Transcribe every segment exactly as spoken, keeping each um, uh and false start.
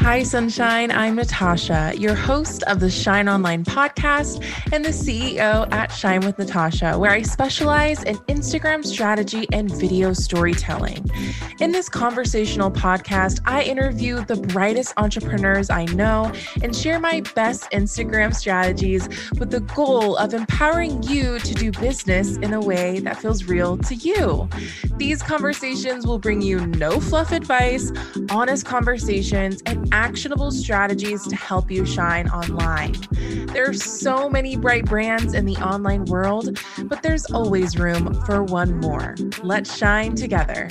Hi, Sunshine. I'm Natasha, your host of the Shine Online podcast and the C E O at Shine with Natasha, where I specialize in Instagram strategy and video storytelling. In this conversational podcast, I interview the brightest entrepreneurs I know and share my best Instagram strategies with the goal of empowering you to do business in a way that feels real to you. These conversations will bring you no fluff advice, honest conversations, and actionable strategies to help you shine online. There are so many bright brands in the online world, but there's always room for one more. Let's shine together.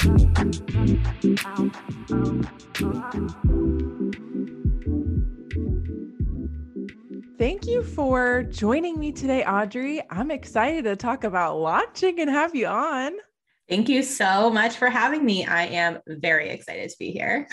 Thank you for joining me today, Audrey. I'm excited to talk about launching and have you on. Thank you so much for having me. I am very excited to be here.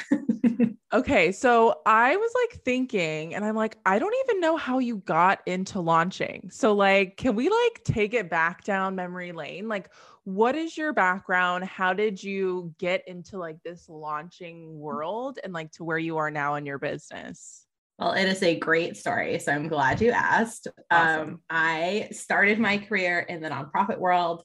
Okay. So I was like thinking, and I'm like, I don't even know how you got into launching. So like, can we like take it back down memory lane? Like, what is your background? How did you get into like this launching world and like to where you are now in your business? Well, it is a great story. So I'm glad you asked. Awesome. Um, I started my career in the nonprofit world.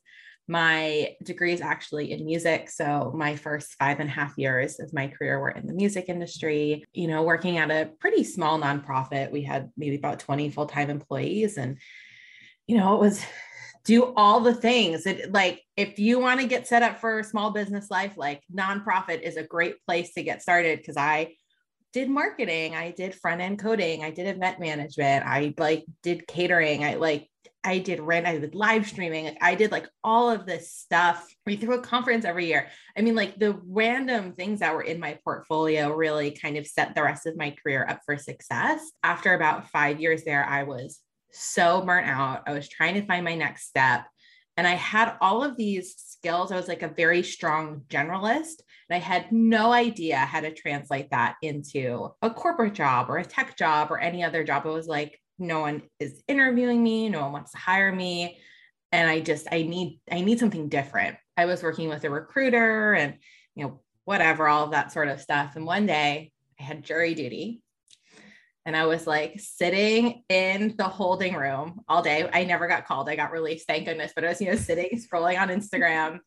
My degree is actually in music. So my first five and a half years of my career were in the music industry, you know, working at a pretty small nonprofit. We had maybe about twenty full-time employees and, you know, it was do all the things. It, like, if you want to get set up for small business life, like nonprofit is a great place to get started. Cause I did marketing. I did front end coding. I did event management. I like did catering. I like, I did rent, I did live streaming. I did like all of this stuff. We threw a conference every year. I mean, like the random things that were in my portfolio really kind of set the rest of my career up for success. After about five years there, I was so burnt out. I was trying to find my next step. And I had all of these skills. I was like a very strong generalist. And I had no idea how to translate that into a corporate job or a tech job or any other job. It was like, no one is interviewing me. No one wants to hire me. And I just, I need, I need something different. I was working with a recruiter and, you know, whatever, all of that sort of stuff. And one day I had jury duty and I was like sitting in the holding room all day. I never got called. I got released, thank goodness. But I was, you know, sitting, scrolling on Instagram,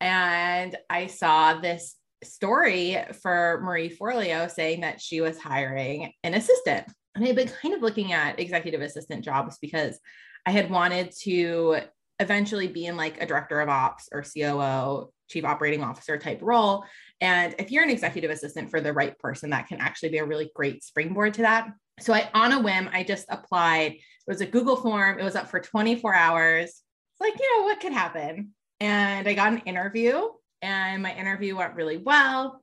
and I saw this story for Marie Forleo saying that she was hiring an assistant. And I've been kind of looking at executive assistant jobs because I had wanted to eventually be in like a director of ops or C O O, chief operating officer type role. And if you're an executive assistant for the right person, that can actually be a really great springboard to that. So I, on a whim, I just applied. It was a Google form. It was up for twenty-four hours. It's like, you know, what could happen? And I got an interview and my interview went really well.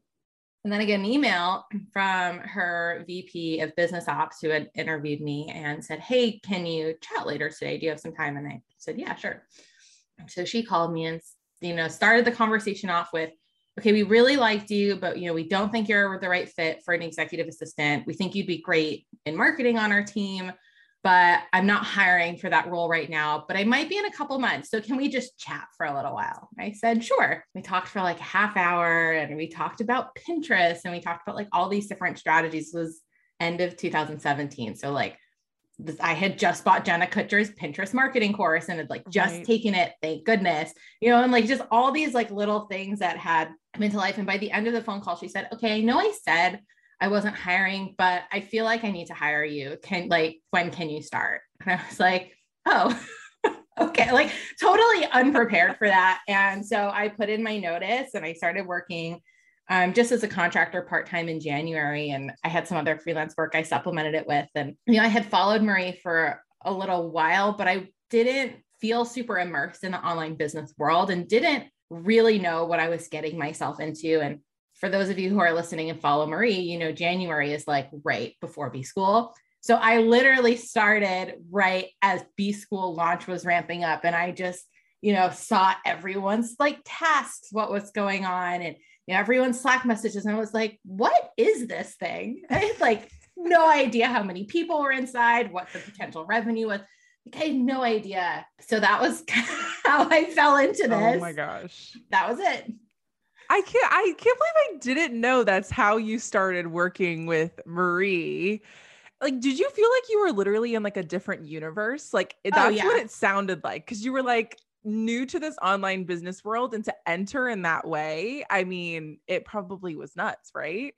And then I get an email from her V P of business ops who had interviewed me and said, hey, can you chat later today? Do you have some time? And I said, yeah, sure. So she called me and, you know, started the conversation off with, okay, we really liked you, but, you know, we don't think you're the right fit for an executive assistant. We think you'd be great in marketing on our team, but I'm not hiring for that role right now, but I might be in a couple months. So can we just chat for a little while? I said, sure. We talked for like a half hour and we talked about Pinterest and we talked about like all these different strategies. This was end of two thousand seventeen. So like this, I had just bought Jenna Kutcher's Pinterest marketing course and had like just right. taken it. Thank goodness. You know, and like just all these like little things that had come into life. And by the end of the phone call, she said, okay, I know I said I wasn't hiring, but I feel like I need to hire you. Can like, when can you start? And I was like, oh, okay. Like totally unprepared for that. And so I put in my notice and I started working um, just as a contractor part-time in January. And I had some other freelance work I supplemented it with. And, you know, I had followed Marie for a little while, but I didn't feel super immersed in the online business world and didn't really know what I was getting myself into. And for those of you who are listening and follow Marie, you know, January is like right before B-School. So I literally started right as B-School launch was ramping up. And I just, you know, saw everyone's like tasks, what was going on and, you know, everyone's Slack messages. And I was like, what is this thing? I had like no idea how many people were inside, what the potential revenue was. Like, I had no idea. So that was kind of how I fell into this. Oh my gosh. That was it. I can't, I can't believe I didn't know that's how you started working with Marie. Like, did you feel like you were literally in like a different universe? Like that's oh, yeah. what it sounded like. Cause you were like new to this online business world, and to enter in that way, I mean, it probably was nuts, right?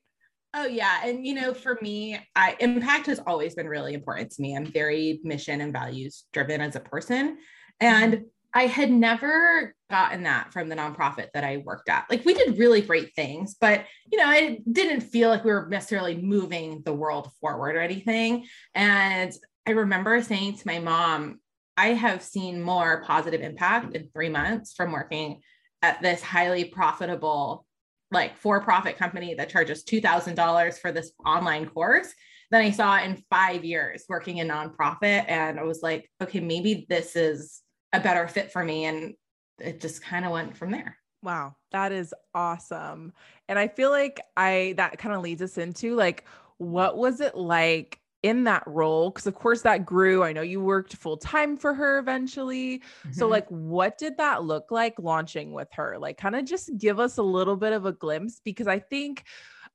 Oh yeah. And you know, for me, I, impact has always been really important to me. I'm very mission and values driven as a person. And I had never gotten that from the nonprofit that I worked at. Like, we did really great things, but you know, it didn't feel like we were necessarily moving the world forward or anything. And I remember saying to my mom, I have seen more positive impact in three months from working at this highly profitable, like for-profit company that charges two thousand dollars for this online course than I saw in five years working in nonprofit. And I was like, okay, maybe this is a better fit for me. And it just kind of went from there. Wow. That is awesome. And I feel like I, that kind of leads us into like, what was it like in that role? Cause of course that grew, I know you worked full time for her eventually. Mm-hmm. So like, what did that look like launching with her? Like kind of just give us a little bit of a glimpse, because I think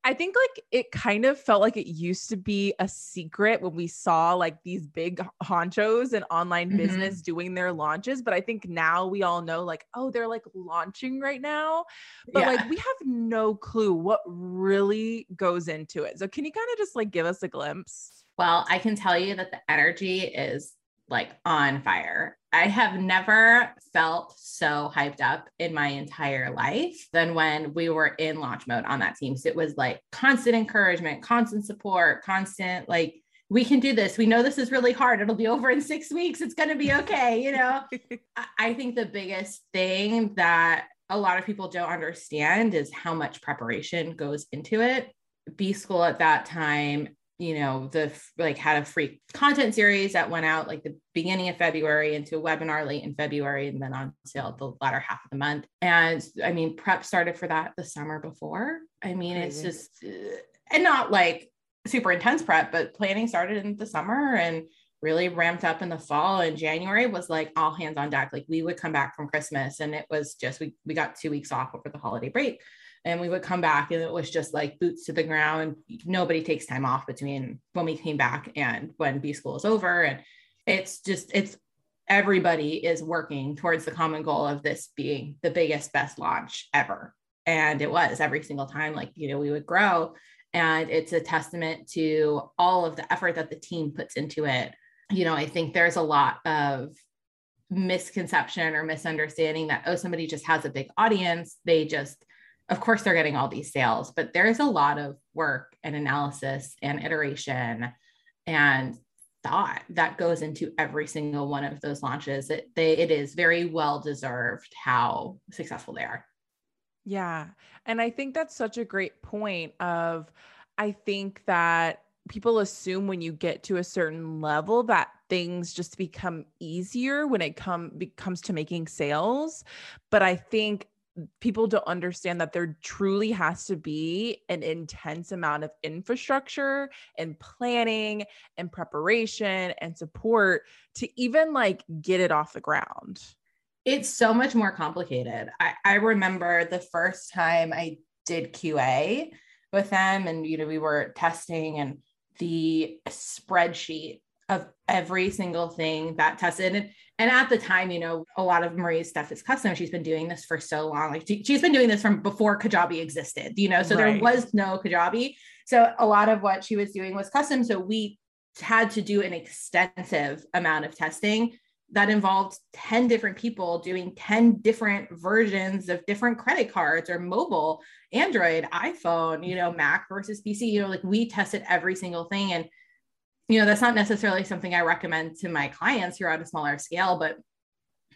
I think like it kind of felt like it used to be a secret when we saw like these big honchos and online mm-hmm. business doing their launches. But I think now we all know like, oh, they're like launching right now, but yeah. like we have no clue what really goes into it. So can you kind of just like give us a glimpse? Well, I can tell you that the energy is like on fire. I have never felt so hyped up in my entire life than when we were in launch mode on that team. So it was like constant encouragement, constant support, constant, like, we can do this. We know this is really hard. It'll be over in six weeks. It's going to be okay. You know, I think the biggest thing that a lot of people don't understand is how much preparation goes into it. B-School at that time, you know, the like had a free content series that went out like the beginning of February into a webinar late in February, and then on sale the latter half of the month. And I mean, prep started for that the summer before. I mean, it's just, and not like super intense prep, but planning started in the summer and really ramped up in the fall, and January was like all hands on deck. Like we would come back from Christmas and it was just, we, we got two weeks off over the holiday break. And we would come back and it was just like boots to the ground. Nobody takes time off between when we came back and when B-School is over. And it's just, it's, everybody is working towards the common goal of this being the biggest, best launch ever. And it was every single time, like, you know, we would grow, and it's a testament to all of the effort that the team puts into it. You know, I think there's a lot of misconception or misunderstanding that, oh, somebody just has a big audience. They just, of course they're getting all these sales, but there's a lot of work and analysis and iteration and thought that goes into every single one of those launches. It, they, it is very well-deserved how successful they are. Yeah. And I think that's such a great point of, I think that people assume when you get to a certain level that things just become easier when it come, comes to making sales. But I think people don't understand that there truly has to be an intense amount of infrastructure and planning and preparation and support to even like get it off the ground. It's so much more complicated. I, I remember the first time I did Q A with them, and, you know, we were testing, and the spreadsheet of every single thing that tested. And, and at the time, you know, a lot of Marie's stuff is custom. She's been doing this for so long. Like she, she's been doing this from before Kajabi existed, you know, so right. There was no Kajabi. So a lot of what she was doing was custom. So we had to do an extensive amount of testing that involved ten different people doing ten different versions of different credit cards or mobile, Android, iPhone, you know, Mac versus P C, you know, like we tested every single thing. And you know, that's not necessarily something I recommend to my clients who are on a smaller scale, but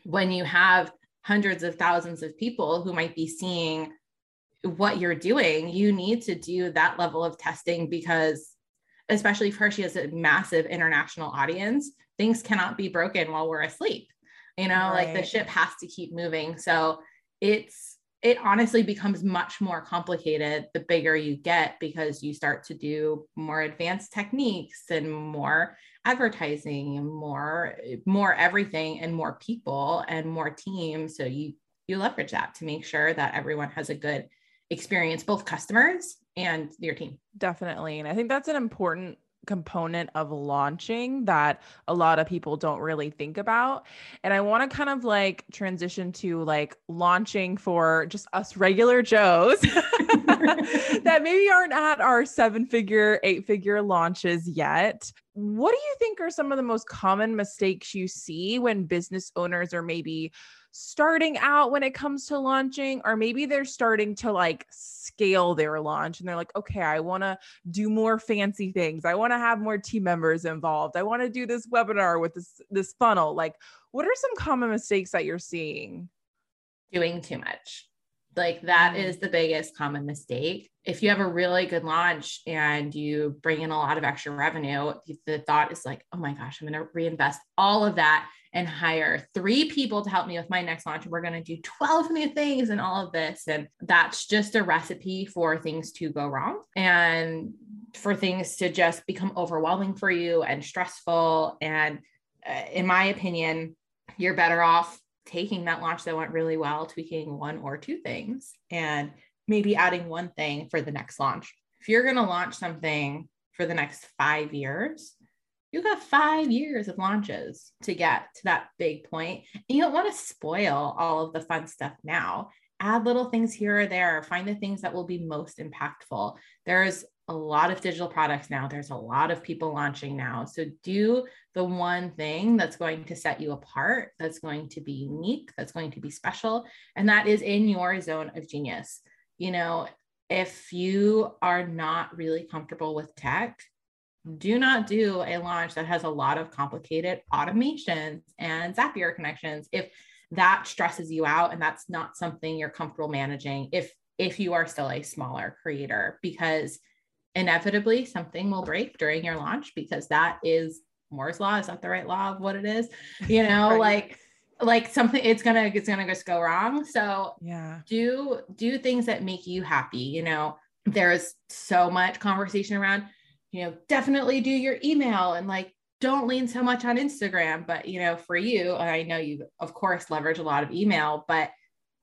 when you have hundreds of thousands of people who might be seeing what you're doing, you need to do that level of testing because, especially for her, she has a massive international audience. Things cannot be broken while we're asleep, you know, right. Like the ship has to keep moving. So it's, it honestly becomes much more complicated the bigger you get, because you start to do more advanced techniques and more advertising, more, more everything, and more people and more teams. So you, you leverage that to make sure that everyone has a good experience, both customers and your team. Definitely. And I think that's an important component of launching that a lot of people don't really think about. And I want to kind of like transition to like launching for just us regular Joes that maybe aren't at our seven figure, eight figure launches yet. What do you think are some of the most common mistakes you see when business owners are maybe starting out when it comes to launching, or maybe they're starting to like scale their launch and they're like, okay, I want to do more fancy things. I want to have more team members involved. I want to do this webinar with this, this funnel. Like, what are some common mistakes that you're seeing? Doing too much. Like that is the biggest common mistake. If you have a really good launch and you bring in a lot of extra revenue, the thought is like, oh my gosh, I'm going to reinvest all of that and hire three people to help me with my next launch. We're going to do twelve new things and all of this. And that's just a recipe for things to go wrong and for things to just become overwhelming for you and stressful. And in my opinion, you're better off taking that launch that went really well, tweaking one or two things, and maybe adding one thing for the next launch. If you're going to launch something for the next five years, you got five years of launches to get to that big point. And you don't want to spoil all of the fun stuff now. Add little things here or there. Find the things that will be most impactful. There's a lot of digital products now. There's a lot of people launching now. So do the one thing that's going to set you apart, that's going to be unique, that's going to be special, and that is in your zone of genius. You know, if you are not really comfortable with tech, do not do a launch that has a lot of complicated automations and Zapier connections. If that stresses you out and that's not something you're comfortable managing, if, if you are still a smaller creator, because inevitably something will break during your launch, because that is Moore's law. Is that the right law of what it is? You know, right. like, like something it's going to, it's going to just go wrong. So yeah, do, do things that make you happy. You know, there's so much conversation around, you know, definitely do your email and like, don't lean so much on Instagram, but you know, for you, and I know you of course leverage a lot of email, but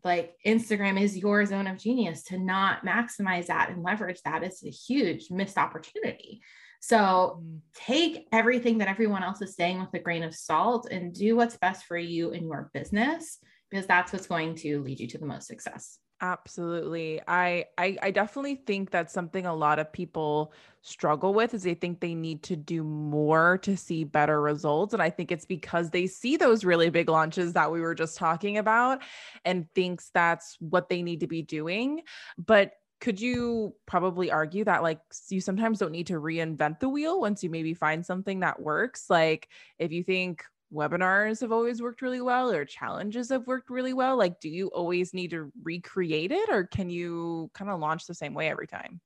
like Instagram is your zone of genius. To not maximize that and leverage that is a huge missed opportunity. So take everything that everyone else is saying with a grain of salt and do what's best for you and your business, because that's what's going to lead you to the most success. Absolutely. I, I, I definitely think that's something a lot of people struggle with, is they think they need to do more to see better results. And I think it's because they see those really big launches that we were just talking about and thinks that's what they need to be doing. But could you probably argue that like you sometimes don't need to reinvent the wheel once you maybe find something that works? Like if you think webinars have always worked really well, or challenges have worked really well, like, do you always need to recreate it, or can you kind of launch the same way every time?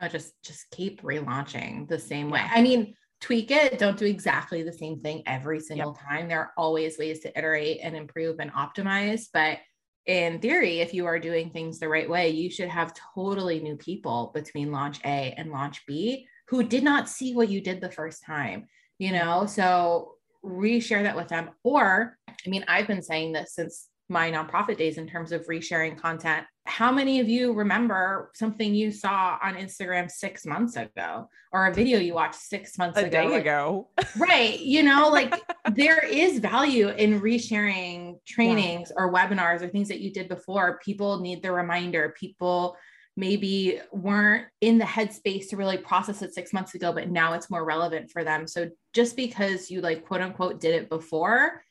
I just, just keep relaunching the same way. I mean, tweak it. Don't do exactly the same thing every single yep. time. There are always ways to iterate and improve and optimize. But in theory, if you are doing things the right way, you should have totally new people between launch A and launch B who did not see what you did the first time, you know? So reshare that with them. Or, I mean, I've been saying this since my nonprofit days in terms of resharing content. How many of you remember something you saw on Instagram six months ago, or a video you watched six months a ago? A day like, ago. Right. You know, like there is value in resharing trainings yeah. or webinars or things that you did before. People need the reminder. People maybe weren't in the headspace to really process it six months ago, but now it's more relevant for them. So just because you like, quote unquote, did it before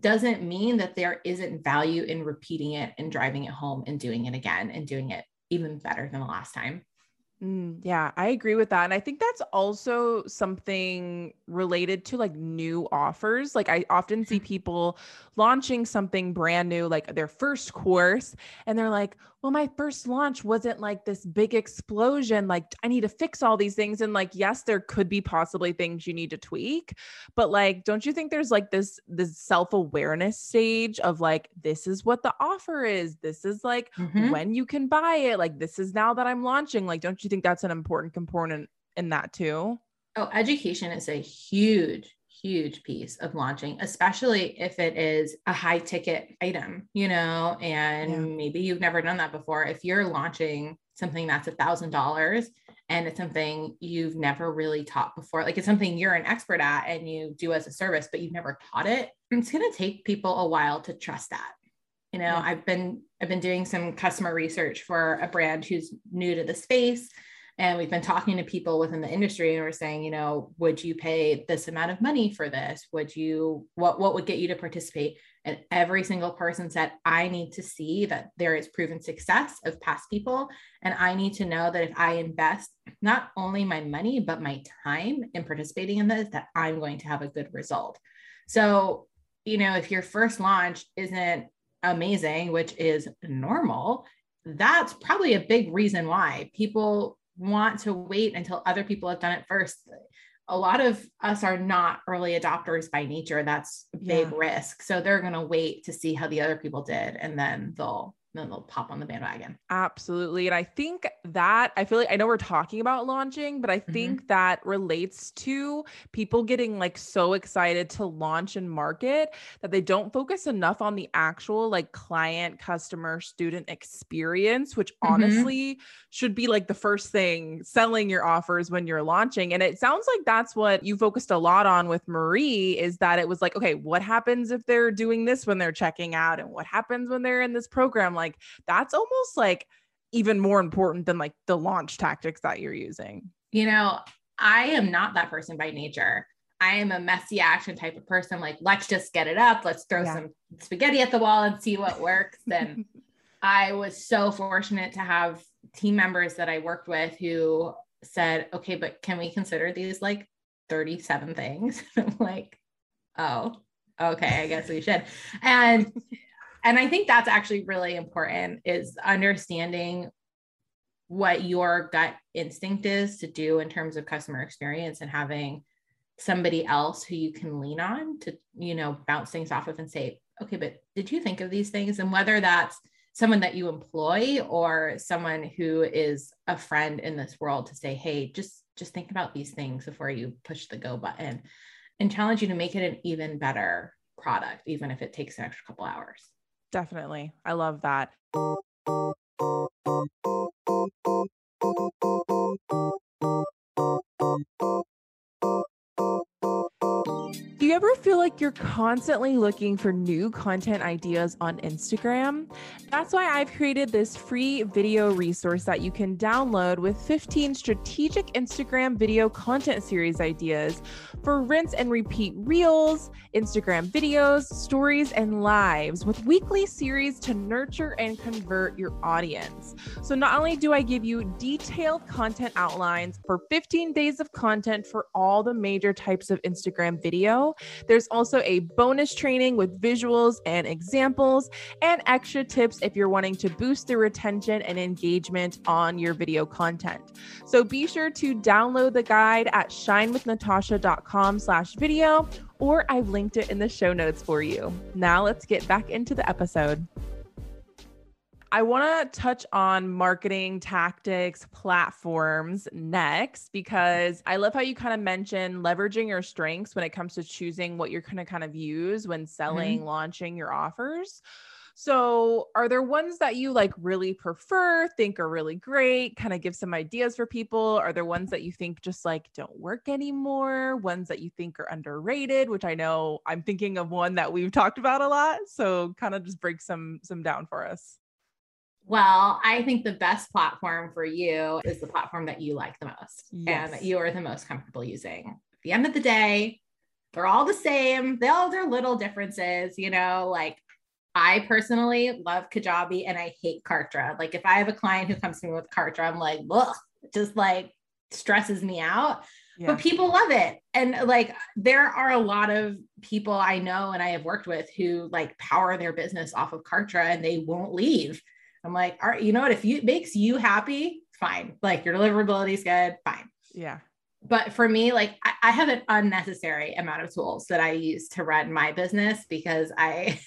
doesn't mean that there isn't value in repeating it and driving it home and doing it again and doing it even better than the last time. Mm, yeah, I agree with that. And I think that's also something related to like new offers. Like I often see people launching something brand new, like their first course, and they're like, well, my first launch wasn't like this big explosion. Like I need to fix all these things. And like, yes, there could be possibly things you need to tweak, but like, don't you think there's like this, this self-awareness stage of like, this is what the offer is. This is like mm-hmm. when you can buy it. Like, this is now that I'm launching. Like, don't you think that's an important component in that too? Oh, education is a huge, huge piece of launching, especially if it is a high ticket item, you know, and yeah. maybe you've never done that before. If you're launching something that's a thousand dollars and it's something you've never really taught before, like it's something you're an expert at and you do as a service, but you've never taught it, it's going to take people a while to trust that. You know, yeah. I've been, I've been doing some customer research for a brand who's new to the space. And we've been talking to people within the industry and we're saying, you know, would you pay this amount of money for this? Would you, what, what would get you to participate? And every single person said, I need to see that there is proven success of past people. And I need to know that if I invest not only my money, but my time in participating in this, that I'm going to have a good result. So, you know, if your first launch isn't amazing, which is normal, that's probably a big reason why people want to wait until other people have done it first. A lot of us are not early adopters by nature. That's a big yeah. risk. So they're going to wait to see how the other people did. And then they'll, then they'll pop on the bandwagon. Absolutely. And I think that I feel like, I know we're talking about launching, but I think mm-hmm. that relates to people getting like so excited to launch and market that they don't focus enough on the actual like client, customer, student experience, which mm-hmm. honestly should be like the first thing selling your offers when you're launching. And it sounds like that's what you focused a lot on with Marie, is that it was like, okay, what happens if they're doing this when they're checking out, and what happens when they're in this program? Like, Like that's almost like even more important than like the launch tactics that you're using. You know, I am not that person by nature. I am a messy action type of person. Like, let's just get it up. Let's throw yeah. some spaghetti at the wall and see what works. And I was so fortunate to have team members that I worked with who said, okay, but can we consider these like thirty-seven things? I'm like, oh, okay, I guess we should. And And I think that's actually really important, is understanding what your gut instinct is to do in terms of customer experience, and having somebody else who you can lean on to, you know, bounce things off of and say, okay, but did you think of these things? And whether that's someone that you employ or someone who is a friend in this world, to say, hey, just, just think about these things before you push the go button, and challenge you to make it an even better product, even if it takes an extra couple hours. Definitely. I love that. Do you ever feel like you're constantly looking for new content ideas on Instagram? That's why I've created this free video resource that you can download with fifteen strategic Instagram video content series ideas for rinse and repeat reels, Instagram videos, stories, and lives, with weekly series to nurture and convert your audience. So not only do I give you detailed content outlines for fifteen days of content for all the major types of Instagram video, there's also a bonus training with visuals and examples and extra tips if you're wanting to boost the retention and engagement on your video content. So be sure to download the guide at shine with natasha dot com slash video, or I've linked it in the show notes for you. Now let's get back into the episode. I want to touch on marketing tactics, platforms next, because I love how you kind of mentioned leveraging your strengths when it comes to choosing what you're going to kind of use when selling, mm-hmm. launching your offers. So are there ones that you like really prefer, think are really great, kind of give some ideas for people? Are there ones that you think just like don't work anymore? Ones that you think are underrated, which I know I'm thinking of one that we've talked about a lot. So kind of just break some, some down for us. Well, I think the best platform for you is the platform that you like the most, yes. and that you are the most comfortable using. At the end of the day, they're all the same. They all have their little differences, you know, like I personally love Kajabi and I hate Kartra. Like if I have a client who comes to me with Kartra, I'm like, ugh, just like stresses me out, yeah. but people love it. And like, there are a lot of people I know and I have worked with who like power their business off of Kartra and they won't leave. I'm like, all right, you know what? If you, it makes you happy, fine. Like your deliverability is good, fine. Yeah. But for me, like I, I have an unnecessary amount of tools that I use to run my business because I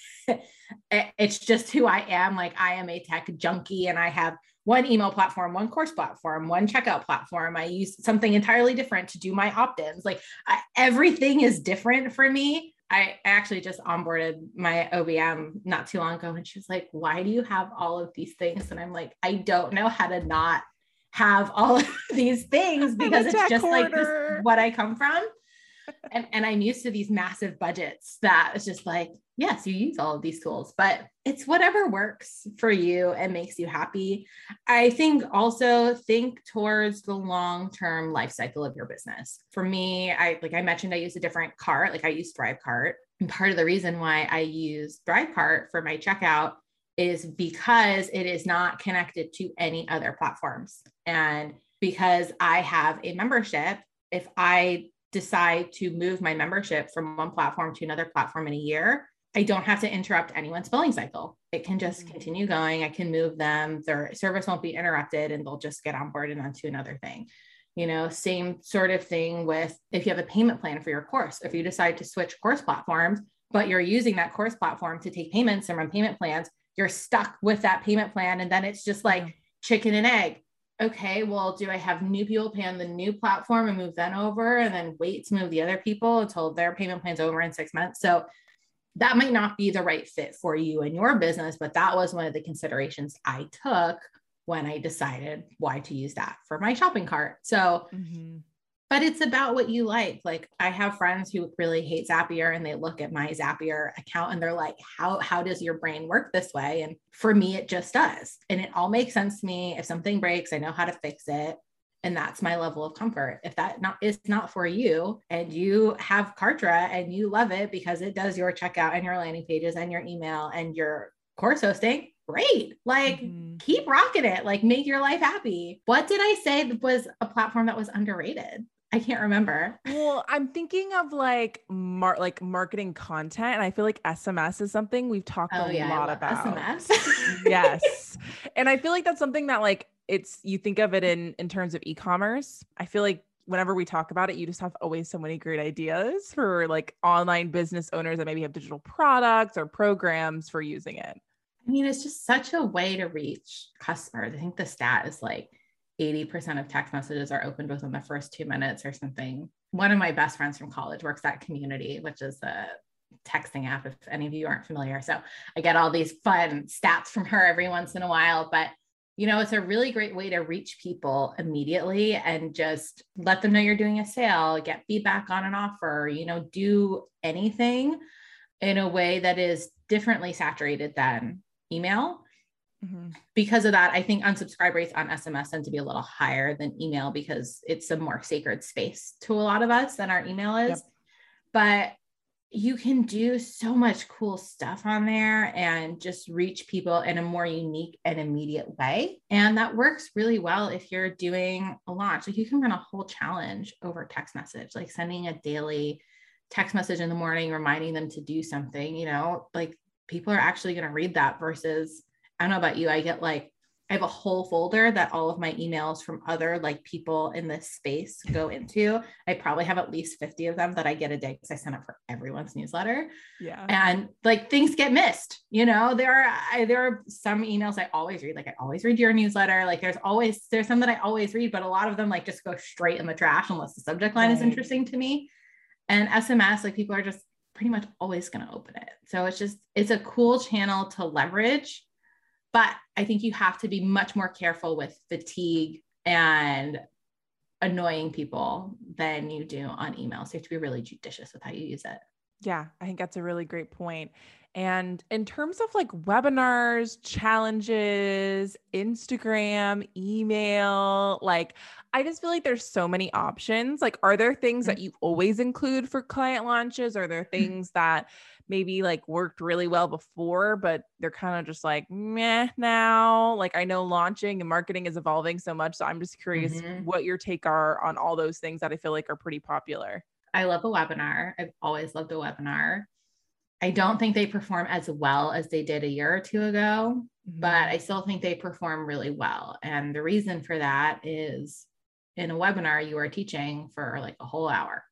it's just who I am. Like, I am a tech junkie, and I have one email platform, one course platform, one checkout platform. I use something entirely different to do my opt-ins. Like, I, everything is different for me. I actually just onboarded my O B M not too long ago, and she was like, why do you have all of these things? And I'm like, I don't know how to not have all of these things, because it's just quarter. like this, what I come from. And, and I'm used to these massive budgets that it's just like, yes, you use all of these tools, but it's whatever works for you and makes you happy. I think also think towards the long-term life cycle of your business. For me, I, like I mentioned, I use a different cart. Like I use Thrivecart. And part of the reason why I use Thrivecart for my checkout is because it is not connected to any other platforms. And because I have a membership, if I decide to move my membership from one platform to another platform in a year, I don't have to interrupt anyone's billing cycle. It can just mm-hmm. continue going. I can move them. Their service won't be interrupted, and they'll just get onboarded onto another thing. You know, same sort of thing with if you have a payment plan for your course. If you decide to switch course platforms, but you're using that course platform to take payments and run payment plans, you're stuck with that payment plan. And then it's just like chicken and egg. Okay, well, do I have new people pay on the new platform and move them over, and then wait to move the other people until their payment plan's over in six months? So that might not be the right fit for you and your business, but that was one of the considerations I took when I decided why to use that for my shopping cart. So, mm-hmm. but it's about what you like. Like, I have friends who really hate Zapier, and they look at my Zapier account and they're like, how, how does your brain work this way? And for me, it just does. And it all makes sense to me. If something breaks, I know how to fix it. And that's my level of comfort. If that not, is not for you, and you have Kartra and you love it because it does your checkout and your landing pages and your email and your course hosting, great. Like mm-hmm. keep rocking it, like make your life happy. What did I say was a platform that was underrated? I can't remember. Well, I'm thinking of like mar- like marketing content. And I feel like S M S is something we've talked oh, a yeah, lot about. S M S. Yes. And I feel like that's something that like it's, you think of it in, in terms of e-commerce. I feel like whenever we talk about it, you just have always so many great ideas for like online business owners that maybe have digital products or programs for using it. I mean, it's just such a way to reach customers. I think the stat is like eighty percent of text messages are opened within the first two minutes or something. One of my best friends from college works at Community, which is a texting app, if any of you aren't familiar. So I get all these fun stats from her every once in a while, but you know, it's a really great way to reach people immediately and just let them know you're doing a sale, get feedback on an offer, you know, do anything in a way that is differently saturated than email. Mm-hmm. Because of that, I think unsubscribe rates on S M S tend to be a little higher than email because it's a more sacred space to a lot of us than our email is. Yep. But you can do so much cool stuff on there and just reach people in a more unique and immediate way. And that works really well if you're doing a launch. Like, you can run a whole challenge over text message, like sending a daily text message in the morning, reminding them to do something, you know, like people are actually going to read that versus, I don't know about you. I get like, I have a whole folder that all of my emails from other like people in this space go into. I probably have at least fifty of them that I get a day because I sign up for everyone's newsletter. Yeah. And like things get missed, you know, there are, I, there are some emails I always read. Like I always read your newsletter. Like there's always, there's some that I always read, but a lot of them like just go straight in the trash unless the subject line right. is interesting to me. And S M S, like people are just pretty much always going to open it. So it's just, it's a cool channel to leverage. But I think you have to be much more careful with fatigue and annoying people than you do on email. So you have to be really judicious with how you use it. Yeah, I think that's a really great point. And in terms of like webinars, challenges, Instagram, email, like I just feel like there's so many options. Like, are there things that you always include for client launches? Are there things that maybe like worked really well before, but they're kind of just like meh now? Like I know launching and marketing is evolving so much. So I'm just curious mm-hmm. what your take are on all those things that I feel like are pretty popular. I love a webinar. I've always loved a webinar. I don't think they perform as well as they did a year or two ago, mm-hmm. but I still think they perform really well. And the reason for that is in a webinar, you are teaching for like a whole hour.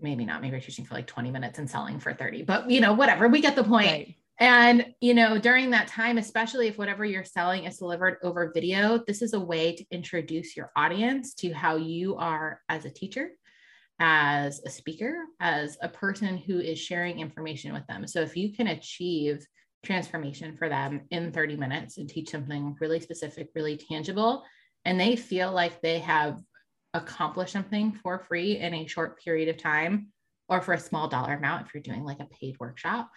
Maybe not, maybe you're teaching for like twenty minutes and selling for thirty, but you know, whatever, we get the point. Right. And, you know, during that time, especially if whatever you're selling is delivered over video, this is a way to introduce your audience to how you are as a teacher, as a speaker, as a person who is sharing information with them. So if you can achieve transformation for them in thirty minutes and teach something really specific, really tangible, and they feel like they have accomplished something for free in a short period of time, or for a small dollar amount, if you're doing like a paid workshop,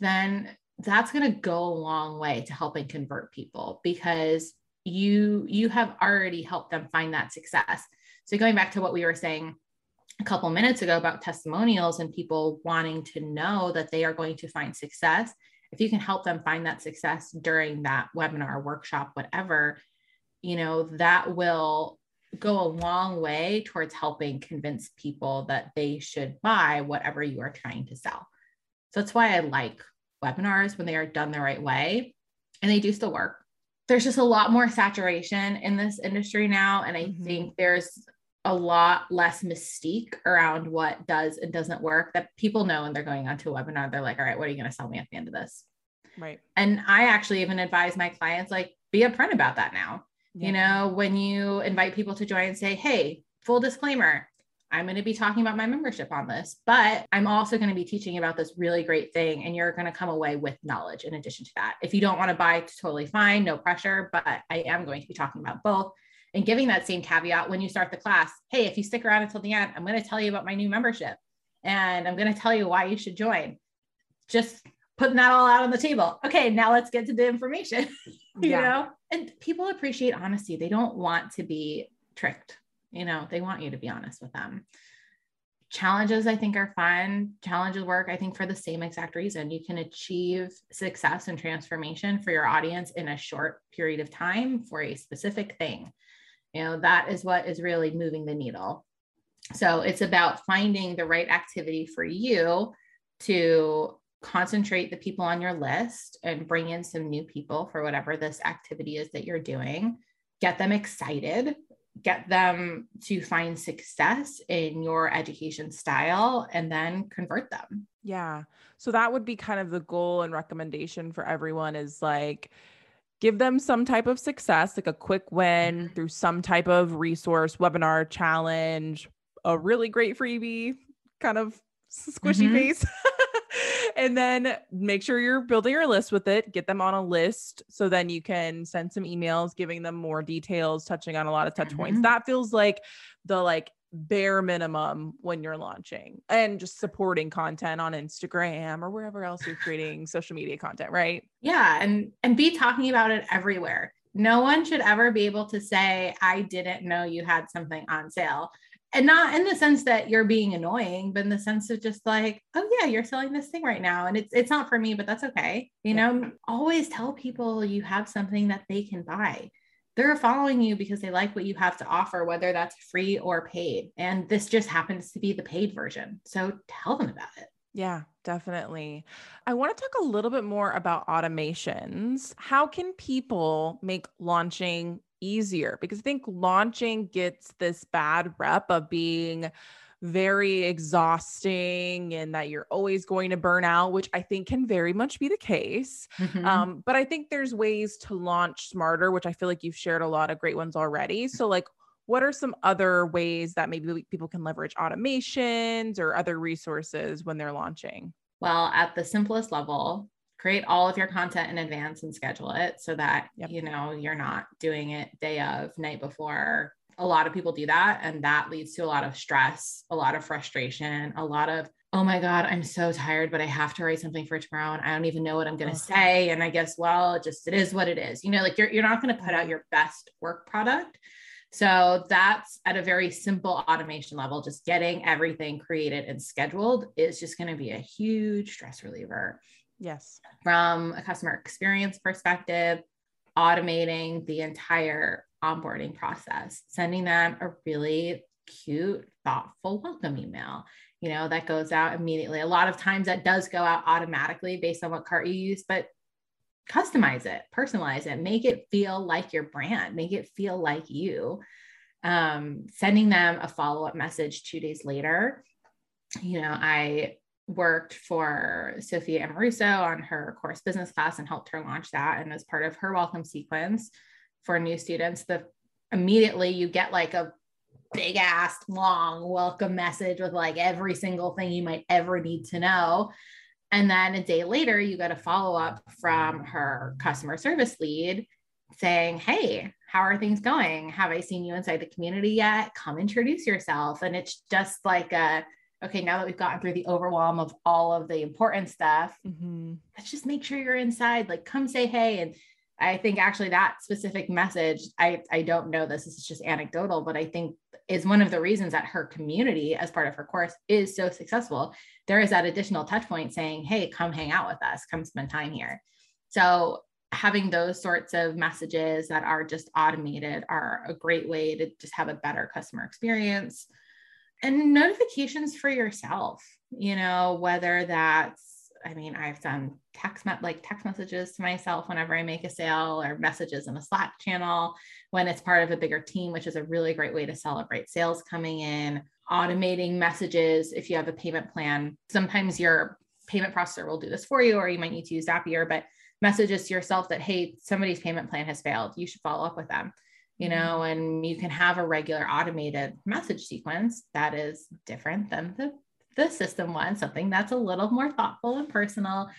then that's going to go a long way to helping convert people, because you, you have already helped them find that success. So going back to what we were saying a couple minutes ago about testimonials and people wanting to know that they are going to find success, if you can help them find that success during that webinar, workshop, whatever, you know, that will go a long way towards helping convince people that they should buy whatever you are trying to sell. So that's why I like webinars when they are done the right way, and they do still work. There's just a lot more saturation in this industry now. And I mm-hmm. think there's a lot less mystique around what does and doesn't work, that people know when they're going onto a webinar, they're like, all right, what are you going to sell me at the end of this? Right. And I actually even advise my clients, like, be upfront about that now. Yeah. You know, when you invite people to join and say, hey, full disclaimer, I'm going to be talking about my membership on this, but I'm also going to be teaching about this really great thing. And you're going to come away with knowledge in addition to that. If you don't want to buy, it's totally fine, no pressure, but I am going to be talking about both, and giving that same caveat when you start the class. Hey, if you stick around until the end, I'm going to tell you about my new membership, and I'm going to tell you why you should join. Just putting that all out on the table. Okay, now let's get to the information, you yeah. know, and people appreciate honesty. They don't want to be tricked. You know, they want you to be honest with them. Challenges, I think, are fun. Challenges work, I think, for the same exact reason. You can achieve success and transformation for your audience in a short period of time for a specific thing. You know, that is what is really moving the needle. So it's about finding the right activity for you to concentrate the people on your list and bring in some new people for whatever this activity is that you're doing. Get them excited. Get them to find success in your education style, and then convert them. Yeah. So that would be kind of the goal and recommendation for everyone, is like, give them some type of success, like a quick win through some type of resource, webinar, challenge, a really great freebie, kind of squishy mm-hmm. face. And then make sure you're building your list with it. Get them on a list, so then you can send some emails, giving them more details, touching on a lot of touch points. Mm-hmm. That feels like the like bare minimum when you're launching, and just supporting content on Instagram or wherever else you're creating social media content, right? Yeah. And, and be talking about it everywhere. No one should ever be able to say, I didn't know you had something on sale. And not in the sense that you're being annoying, but in the sense of just like, oh yeah, you're selling this thing right now, and it's it's not for me, but that's okay. You yeah. know, always tell people you have something that they can buy. They're following you because they like what you have to offer, whether that's free or paid. And this just happens to be the paid version. So tell them about it. Yeah, definitely. I want to talk a little bit more about automations. How can people make launching easier? Because I think launching gets this bad rep of being very exhausting and that you're always going to burn out, which I think can very much be the case. Mm-hmm. Um, but I think there's ways to launch smarter, which I feel like you've shared a lot of great ones already. So like, what are some other ways that maybe people can leverage automations or other resources when they're launching? Well, at the simplest level, create all of your content in advance and schedule it so that, yep. you know, you're not doing it day of, night before. A lot of people do that, and that leads to a lot of stress, a lot of frustration, a lot of, oh my God, I'm so tired, but I have to write something for tomorrow, and I don't even know what I'm going to oh. say. And I guess, well, it just, it is what it is. You know, like you're, you're not going to put out your best work product. So that's at a very simple automation level. Just getting everything created and scheduled is just going to be a huge stress reliever. Yes. From a customer experience perspective, automating the entire onboarding process, sending them a really cute, thoughtful welcome email, you know, that goes out immediately. A lot of times that does go out automatically based on what cart you use, but customize it, personalize it, make it feel like your brand, make it feel like you. Um, sending them a follow-up message two days later. You know, I worked for Sophia Amoruso on her course business class and helped her launch that. And as part of her welcome sequence for new students, the immediately you get like a big ass long welcome message with like every single thing you might ever need to know. And then a day later, you get a follow-up from her customer service lead saying, hey, how are things going? Have I seen you inside the community yet? Come introduce yourself. And it's just like a, okay, now that we've gotten through the overwhelm of all of the important stuff, mm-hmm. let's just make sure you're inside, like come say, hey. And I think actually that specific message, I, I don't know, this is just anecdotal, but I think is one of the reasons that her community as part of her course is so successful. There is that additional touch point saying, hey, come hang out with us, come spend time here. So having those sorts of messages that are just automated are a great way to just have a better customer experience. And notifications for yourself, you know, whether that's, I mean, I've done text me- like text messages to myself whenever I make a sale, or messages in a Slack channel when it's part of a bigger team, which is a really great way to celebrate sales coming in. Automating messages if you have a payment plan. Sometimes your payment processor will do this for you, or you might need to use Zapier, but messages to yourself that, hey, somebody's payment plan has failed. You should follow up with them, you know, and you can have a regular automated message sequence that is different than the the system one, something that's a little more thoughtful and personal,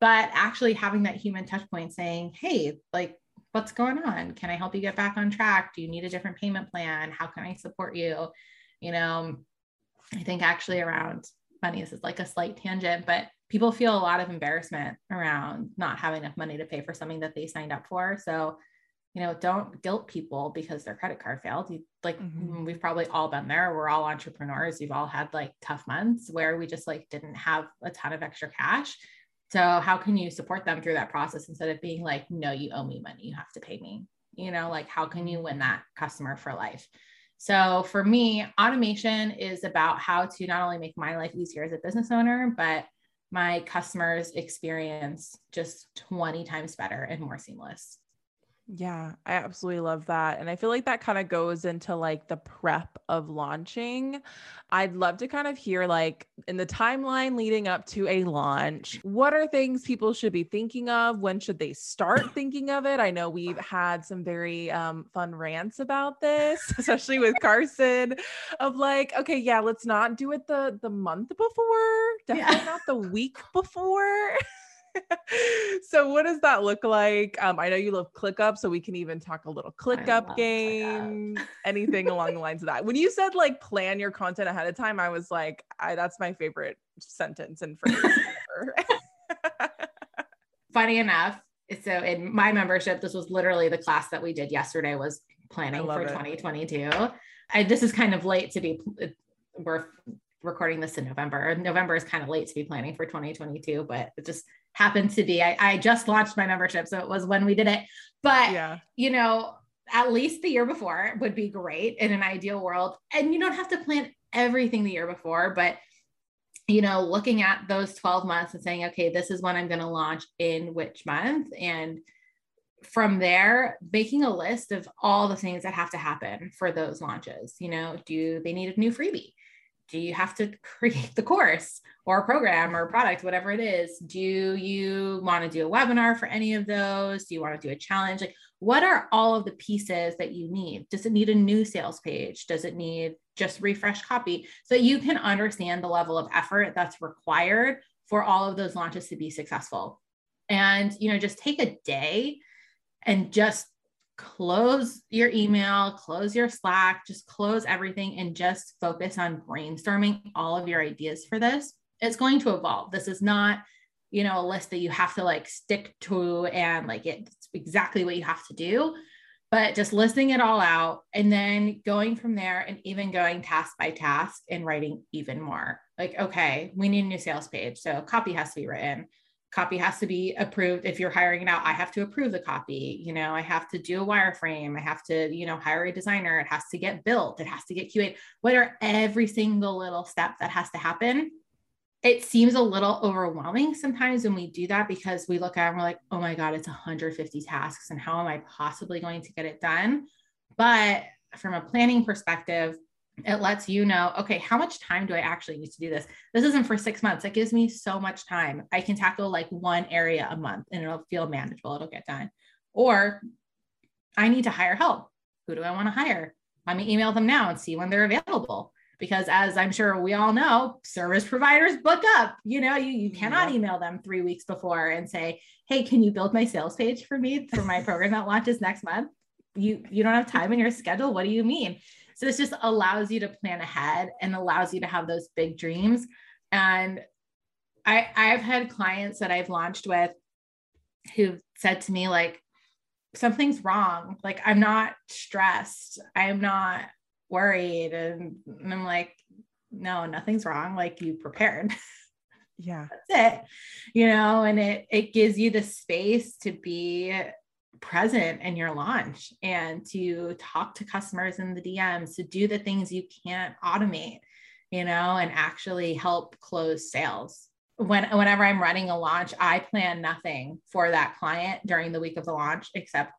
but actually having that human touch point saying, hey, like, what's going on? Can I help you get back on track? Do you need a different payment plan? How can I support you? You know, I think actually around money, this is like a slight tangent, but people feel a lot of embarrassment around not having enough money to pay for something that they signed up for. So, you know, don't guilt people because their credit card failed. You, like mm-hmm. we've probably all been there. We're all entrepreneurs. We've all had like tough months where we just like didn't have a ton of extra cash. So how can you support them through that process instead of being like, no, you owe me money. You have to pay me, you know, like how can you win that customer for life? So for me, automation is about how to not only make my life easier as a business owner, but my customers' experience just twenty times better and more seamless. Yeah, I absolutely love that. And I feel like that kind of goes into like the prep of launching. I'd love to kind of hear like in the timeline leading up to a launch, what are things people should be thinking of? When should they start thinking of it? I know we've had some very um, fun rants about this, especially with Carson of like, okay, yeah, let's not do it the, the month before, definitely yeah. not the week before. So what does that look like? Um, I know you love ClickUp, so we can even talk a little ClickUp game, ClickUp. Anything along the lines of that. When you said like plan your content ahead of time, I was like, I, that's my favorite sentence and phrase ever. Funny enough. So in my membership, this was literally the class that we did yesterday was planning for it. twenty twenty-two. I, this is kind of late to be, we're recording this in November. November is kind of late to be planning for twenty twenty-two, but it just happened to be, I, I just launched my membership. So it was when we did it, but yeah. you know, at least the year before would be great in an ideal world. And you don't have to plan everything the year before, but you know, looking at those twelve months and saying, okay, this is when I'm going to launch in which month. And from there, making a list of all the things that have to happen for those launches, you know, do they need a new freebie? Do you have to create the course or program or product, whatever it is? Do you want to do a webinar for any of those? Do you want to do a challenge? Like, what are all of the pieces that you need? Does it need a new sales page? Does it need just refresh copy? So you can understand the level of effort that's required for all of those launches to be successful. And, you know, just take a day and just close your email, close your Slack, just close everything and just focus on brainstorming all of your ideas for this. It's going to evolve. This is not, you know, a list that you have to like stick to and like it's exactly what you have to do, but just listing it all out and then going from there and even going task by task and writing even more. Like, okay, we need a new sales page. So copy has to be written. Copy has to be approved. If you're hiring it out, I have to approve the copy. You know, I have to do a wireframe. I have to, you know, hire a designer. It has to get built. It has to get Q A'd. What are every single little step that has to happen? It seems a little overwhelming sometimes when we do that because we look at it and we're like, oh my God, it's one hundred fifty tasks. And how am I possibly going to get it done? But from a planning perspective, it lets you know, okay, how much time do I actually need to do this? This isn't for six months. It gives me so much time. I can tackle like one area a month and it'll feel manageable. It'll get done. Or I need to hire help. Who do I want to hire? Let me email them now and see when they're available. Because as I'm sure we all know, service providers book up. You know, you, you cannot email them three weeks before and say, hey, can you build my sales page for me for my program that launches next month? You, you don't have time in your schedule. What do you mean? So this just allows you to plan ahead and allows you to have those big dreams. And I, I've had clients that I've launched with who said to me, like, something's wrong. Like, I'm not stressed. I'm not worried. And, and I'm like, no, nothing's wrong. Like, you prepared. Yeah. That's it. You know, and it, it gives you the space to be present in your launch and to talk to customers in the D Ms, to do the things you can't automate, you know, and actually help close sales. When, whenever I'm running a launch, I plan nothing for that client during the week of the launch, except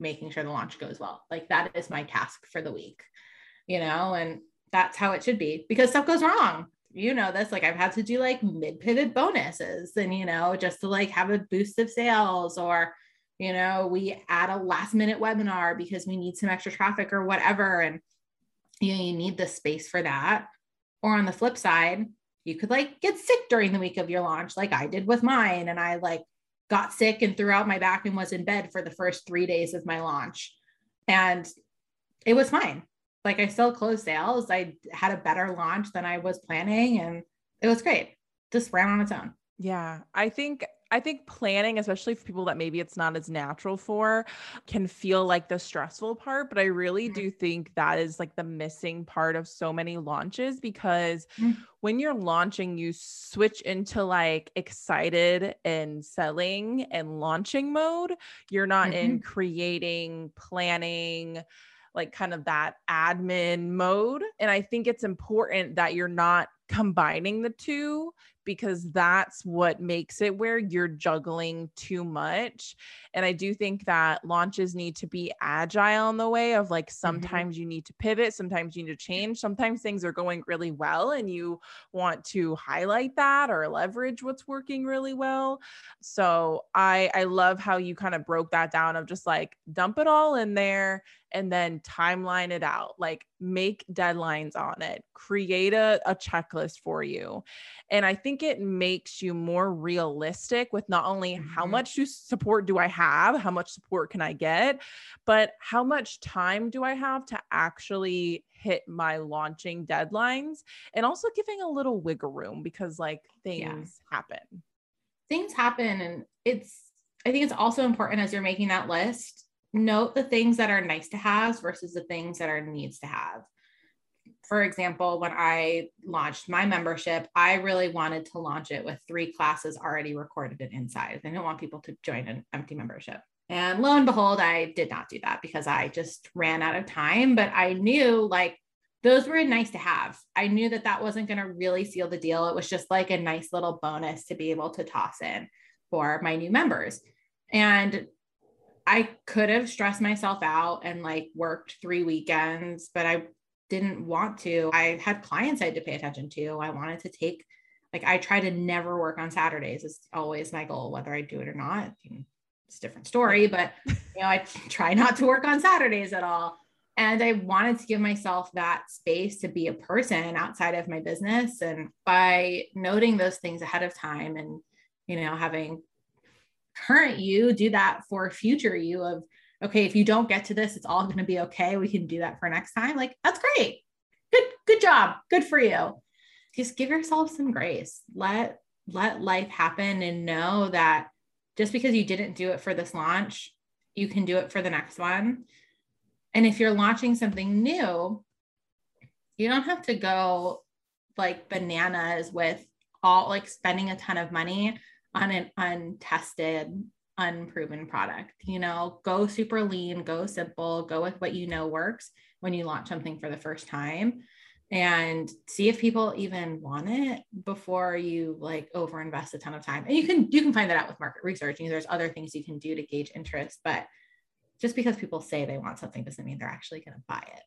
making sure the launch goes well. Like, that is my task for the week, you know, and that's how it should be, because stuff goes wrong. You know, this, like, I've had to do like mid-pivot bonuses and, you know, just to like have a boost of sales, or, you know, we add a last minute webinar because we need some extra traffic or whatever. And you know, you need the space for that. Or on the flip side, you could like get sick during the week of your launch, like I did with mine. And I like got sick and threw out my back and was in bed for the first three days of my launch. And it was fine. Like, I still closed sales. I had a better launch than I was planning, and it was great. Just ran on its own. Yeah. I think, I think planning, especially for people that maybe it's not as natural for, can feel like the stressful part. But I really do think that is like the missing part of so many launches, because when you're launching, you switch into like excited and selling and launching mode. You're not mm-hmm. in creating, planning, like kind of that admin mode. And I think it's important that you're not combining the two, because that's what makes it where you're juggling too much. And I do think that launches need to be agile in the way of like, sometimes mm-hmm. you need to pivot, sometimes you need to change, sometimes things are going really well and you want to highlight that or leverage what's working really well. So I, I love how you kind of broke that down of just like, dump it all in there and then timeline it out, like make deadlines on it, create a, a checklist for you. And I think it makes you more realistic with not only mm-hmm. how much support do I have, how much support can I get, but how much time do I have to actually hit my launching deadlines, and also giving a little wiggle room, because like things yeah. happen. Things happen. And it's, I think it's also important as you're making that list, note the things that are nice to have versus the things that are needs to have. For example, when I launched my membership, I really wanted to launch it with three classes already recorded and inside. I didn't want people to join an empty membership. And lo and behold, I did not do that because I just ran out of time. But I knew like those were nice to have. I knew that that wasn't going to really seal the deal. It was just like a nice little bonus to be able to toss in for my new members. And I could have stressed myself out and like worked three weekends, but I didn't want to. I had clients I had to pay attention to. I wanted to take, like, I try to never work on Saturdays. It's always my goal, whether I do it or not. It's a different story, but you know, I try not to work on Saturdays at all. And I wanted to give myself that space to be a person outside of my business. And by noting those things ahead of time and, you know, having current you do that for future you of, okay, if you don't get to this, it's all going to be okay. We can do that for next time. Like, that's great. Good, good job. Good for you. Just give yourself some grace. Let, let life happen, and know that just because you didn't do it for this launch, you can do it for the next one. And if you're launching something new, you don't have to go like bananas with all like spending a ton of money on an untested, unproven product. You know, go super lean, go simple, go with what you know works when you launch something for the first time, and see if people even want it before you like overinvest a ton of time. And you can, you can find that out with market research. And there's other things you can do to gauge interest, but just because people say they want something doesn't mean they're actually going to buy it.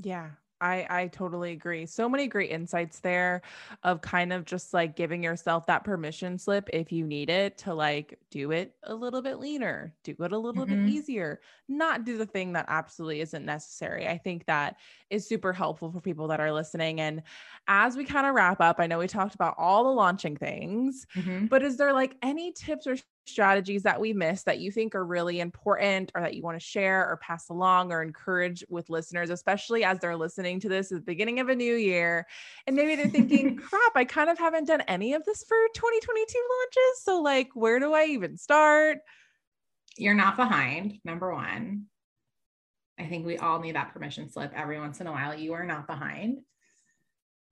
Yeah. I, I totally agree. So many great insights there of kind of just like giving yourself that permission slip if you need it to like do it a little bit leaner, do it a little mm-hmm. bit easier, not do the thing that absolutely isn't necessary. I think that is super helpful for people that are listening. And as we kind of wrap up, I know we talked about all the launching things, mm-hmm. but is there like any tips or strategies that we missed that you think are really important or that you want to share or pass along or encourage with listeners, especially as they're listening to this at the beginning of a new year? And maybe they're thinking, crap, I kind of haven't done any of this for twenty twenty-two launches. So like, where do I even start? You're not behind. Number one, I think we all need that permission slip every once in a while. You are not behind.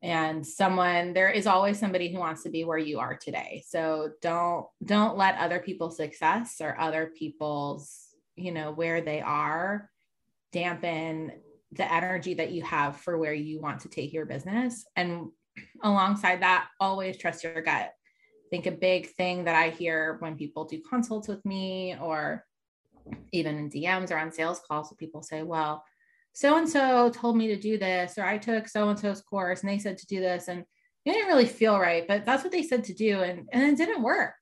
And someone, there is always somebody who wants to be where you are today. So don't, don't let other people's success or other people's, you know, where they are dampen the energy that you have for where you want to take your business. And alongside that, always trust your gut. I think a big thing that I hear when people do consults with me or even in D Ms or on sales calls, people say, well, so-and-so told me to do this, or I took so-and-so's course and they said to do this and it didn't really feel right, but that's what they said to do. And, and it didn't work.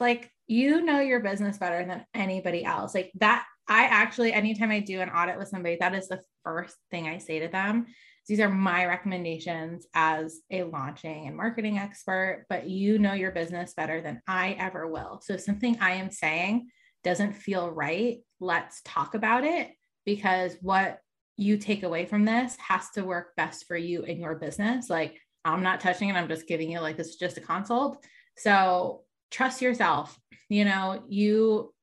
Like, you know, your business better than anybody else. Like that. I actually, anytime I do an audit with somebody, that is the first thing I say to them. These are my recommendations as a launching and marketing expert, but you know your business better than I ever will. So if something I am saying doesn't feel right, let's talk about it, because what you take away from this has to work best for you and your business. Like, I'm not touching it. I'm just giving you, like, this is just a consult. So trust yourself. You know, you,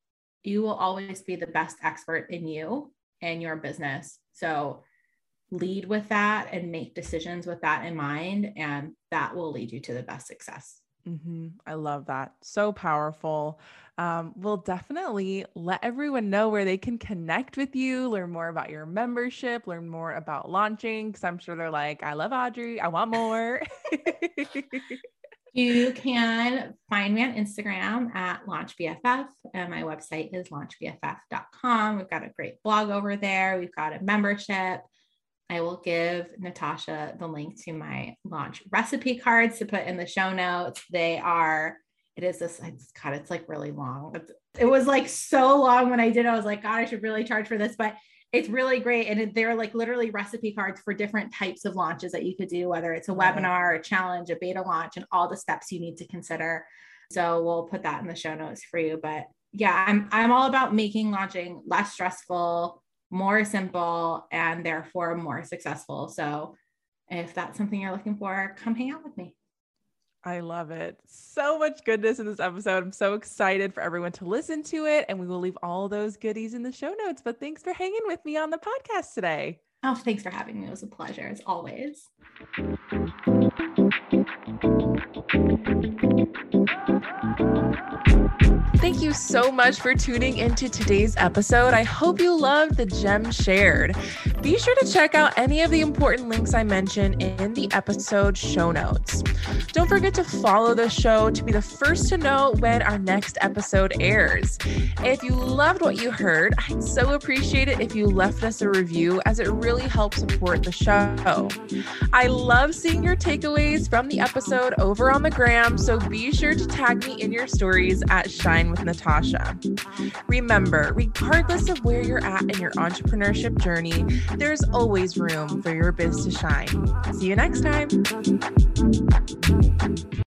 you will always be the best expert in you and your business. So lead with that and make decisions with that in mind. And that will lead you to the best success. Mm-hmm. I love that. So powerful. Um, we'll definitely let everyone know where they can connect with you, learn more about your membership, learn more about launching, because I'm sure they're like, I love Audrey, I want more. You can find me on Instagram at launch B F F, and my website is launch B F F dot com. We've got a great blog over there. We've got a membership. I will give Natasha the link to my launch recipe cards to put in the show notes. They are, it is this, God, it's like really long. It was like so long when I did it. I was like, God, I should really charge for this, but it's really great. And they're like literally recipe cards for different types of launches that you could do, whether it's a right. webinar, a challenge, a beta launch, and all the steps you need to consider. So we'll put that in the show notes for you. But yeah, I'm, I'm all about making launching less stressful, more simple, and therefore more successful. So if that's something you're looking for, come hang out with me. I love it. So much goodness in this episode. I'm so excited for everyone to listen to it, and we will leave all those goodies in the show notes, but thanks for hanging with me on the podcast today. Oh, thanks for having me. It was a pleasure as always. Thank you so much for tuning into today's episode. I hope you loved the gem shared. Be sure to check out any of the important links I mentioned in the episode show notes. Don't forget to follow the show to be the first to know when our next episode airs. If you loved what you heard, I'd so appreciate it if you left us a review, as it really helps support the show. I love seeing your takeaways from the episode over on the gram, so be sure to tag me in your stories at Shine with Natasha. Remember, regardless of where you're at in your entrepreneurship journey, there's always room for your biz to shine. See you next time.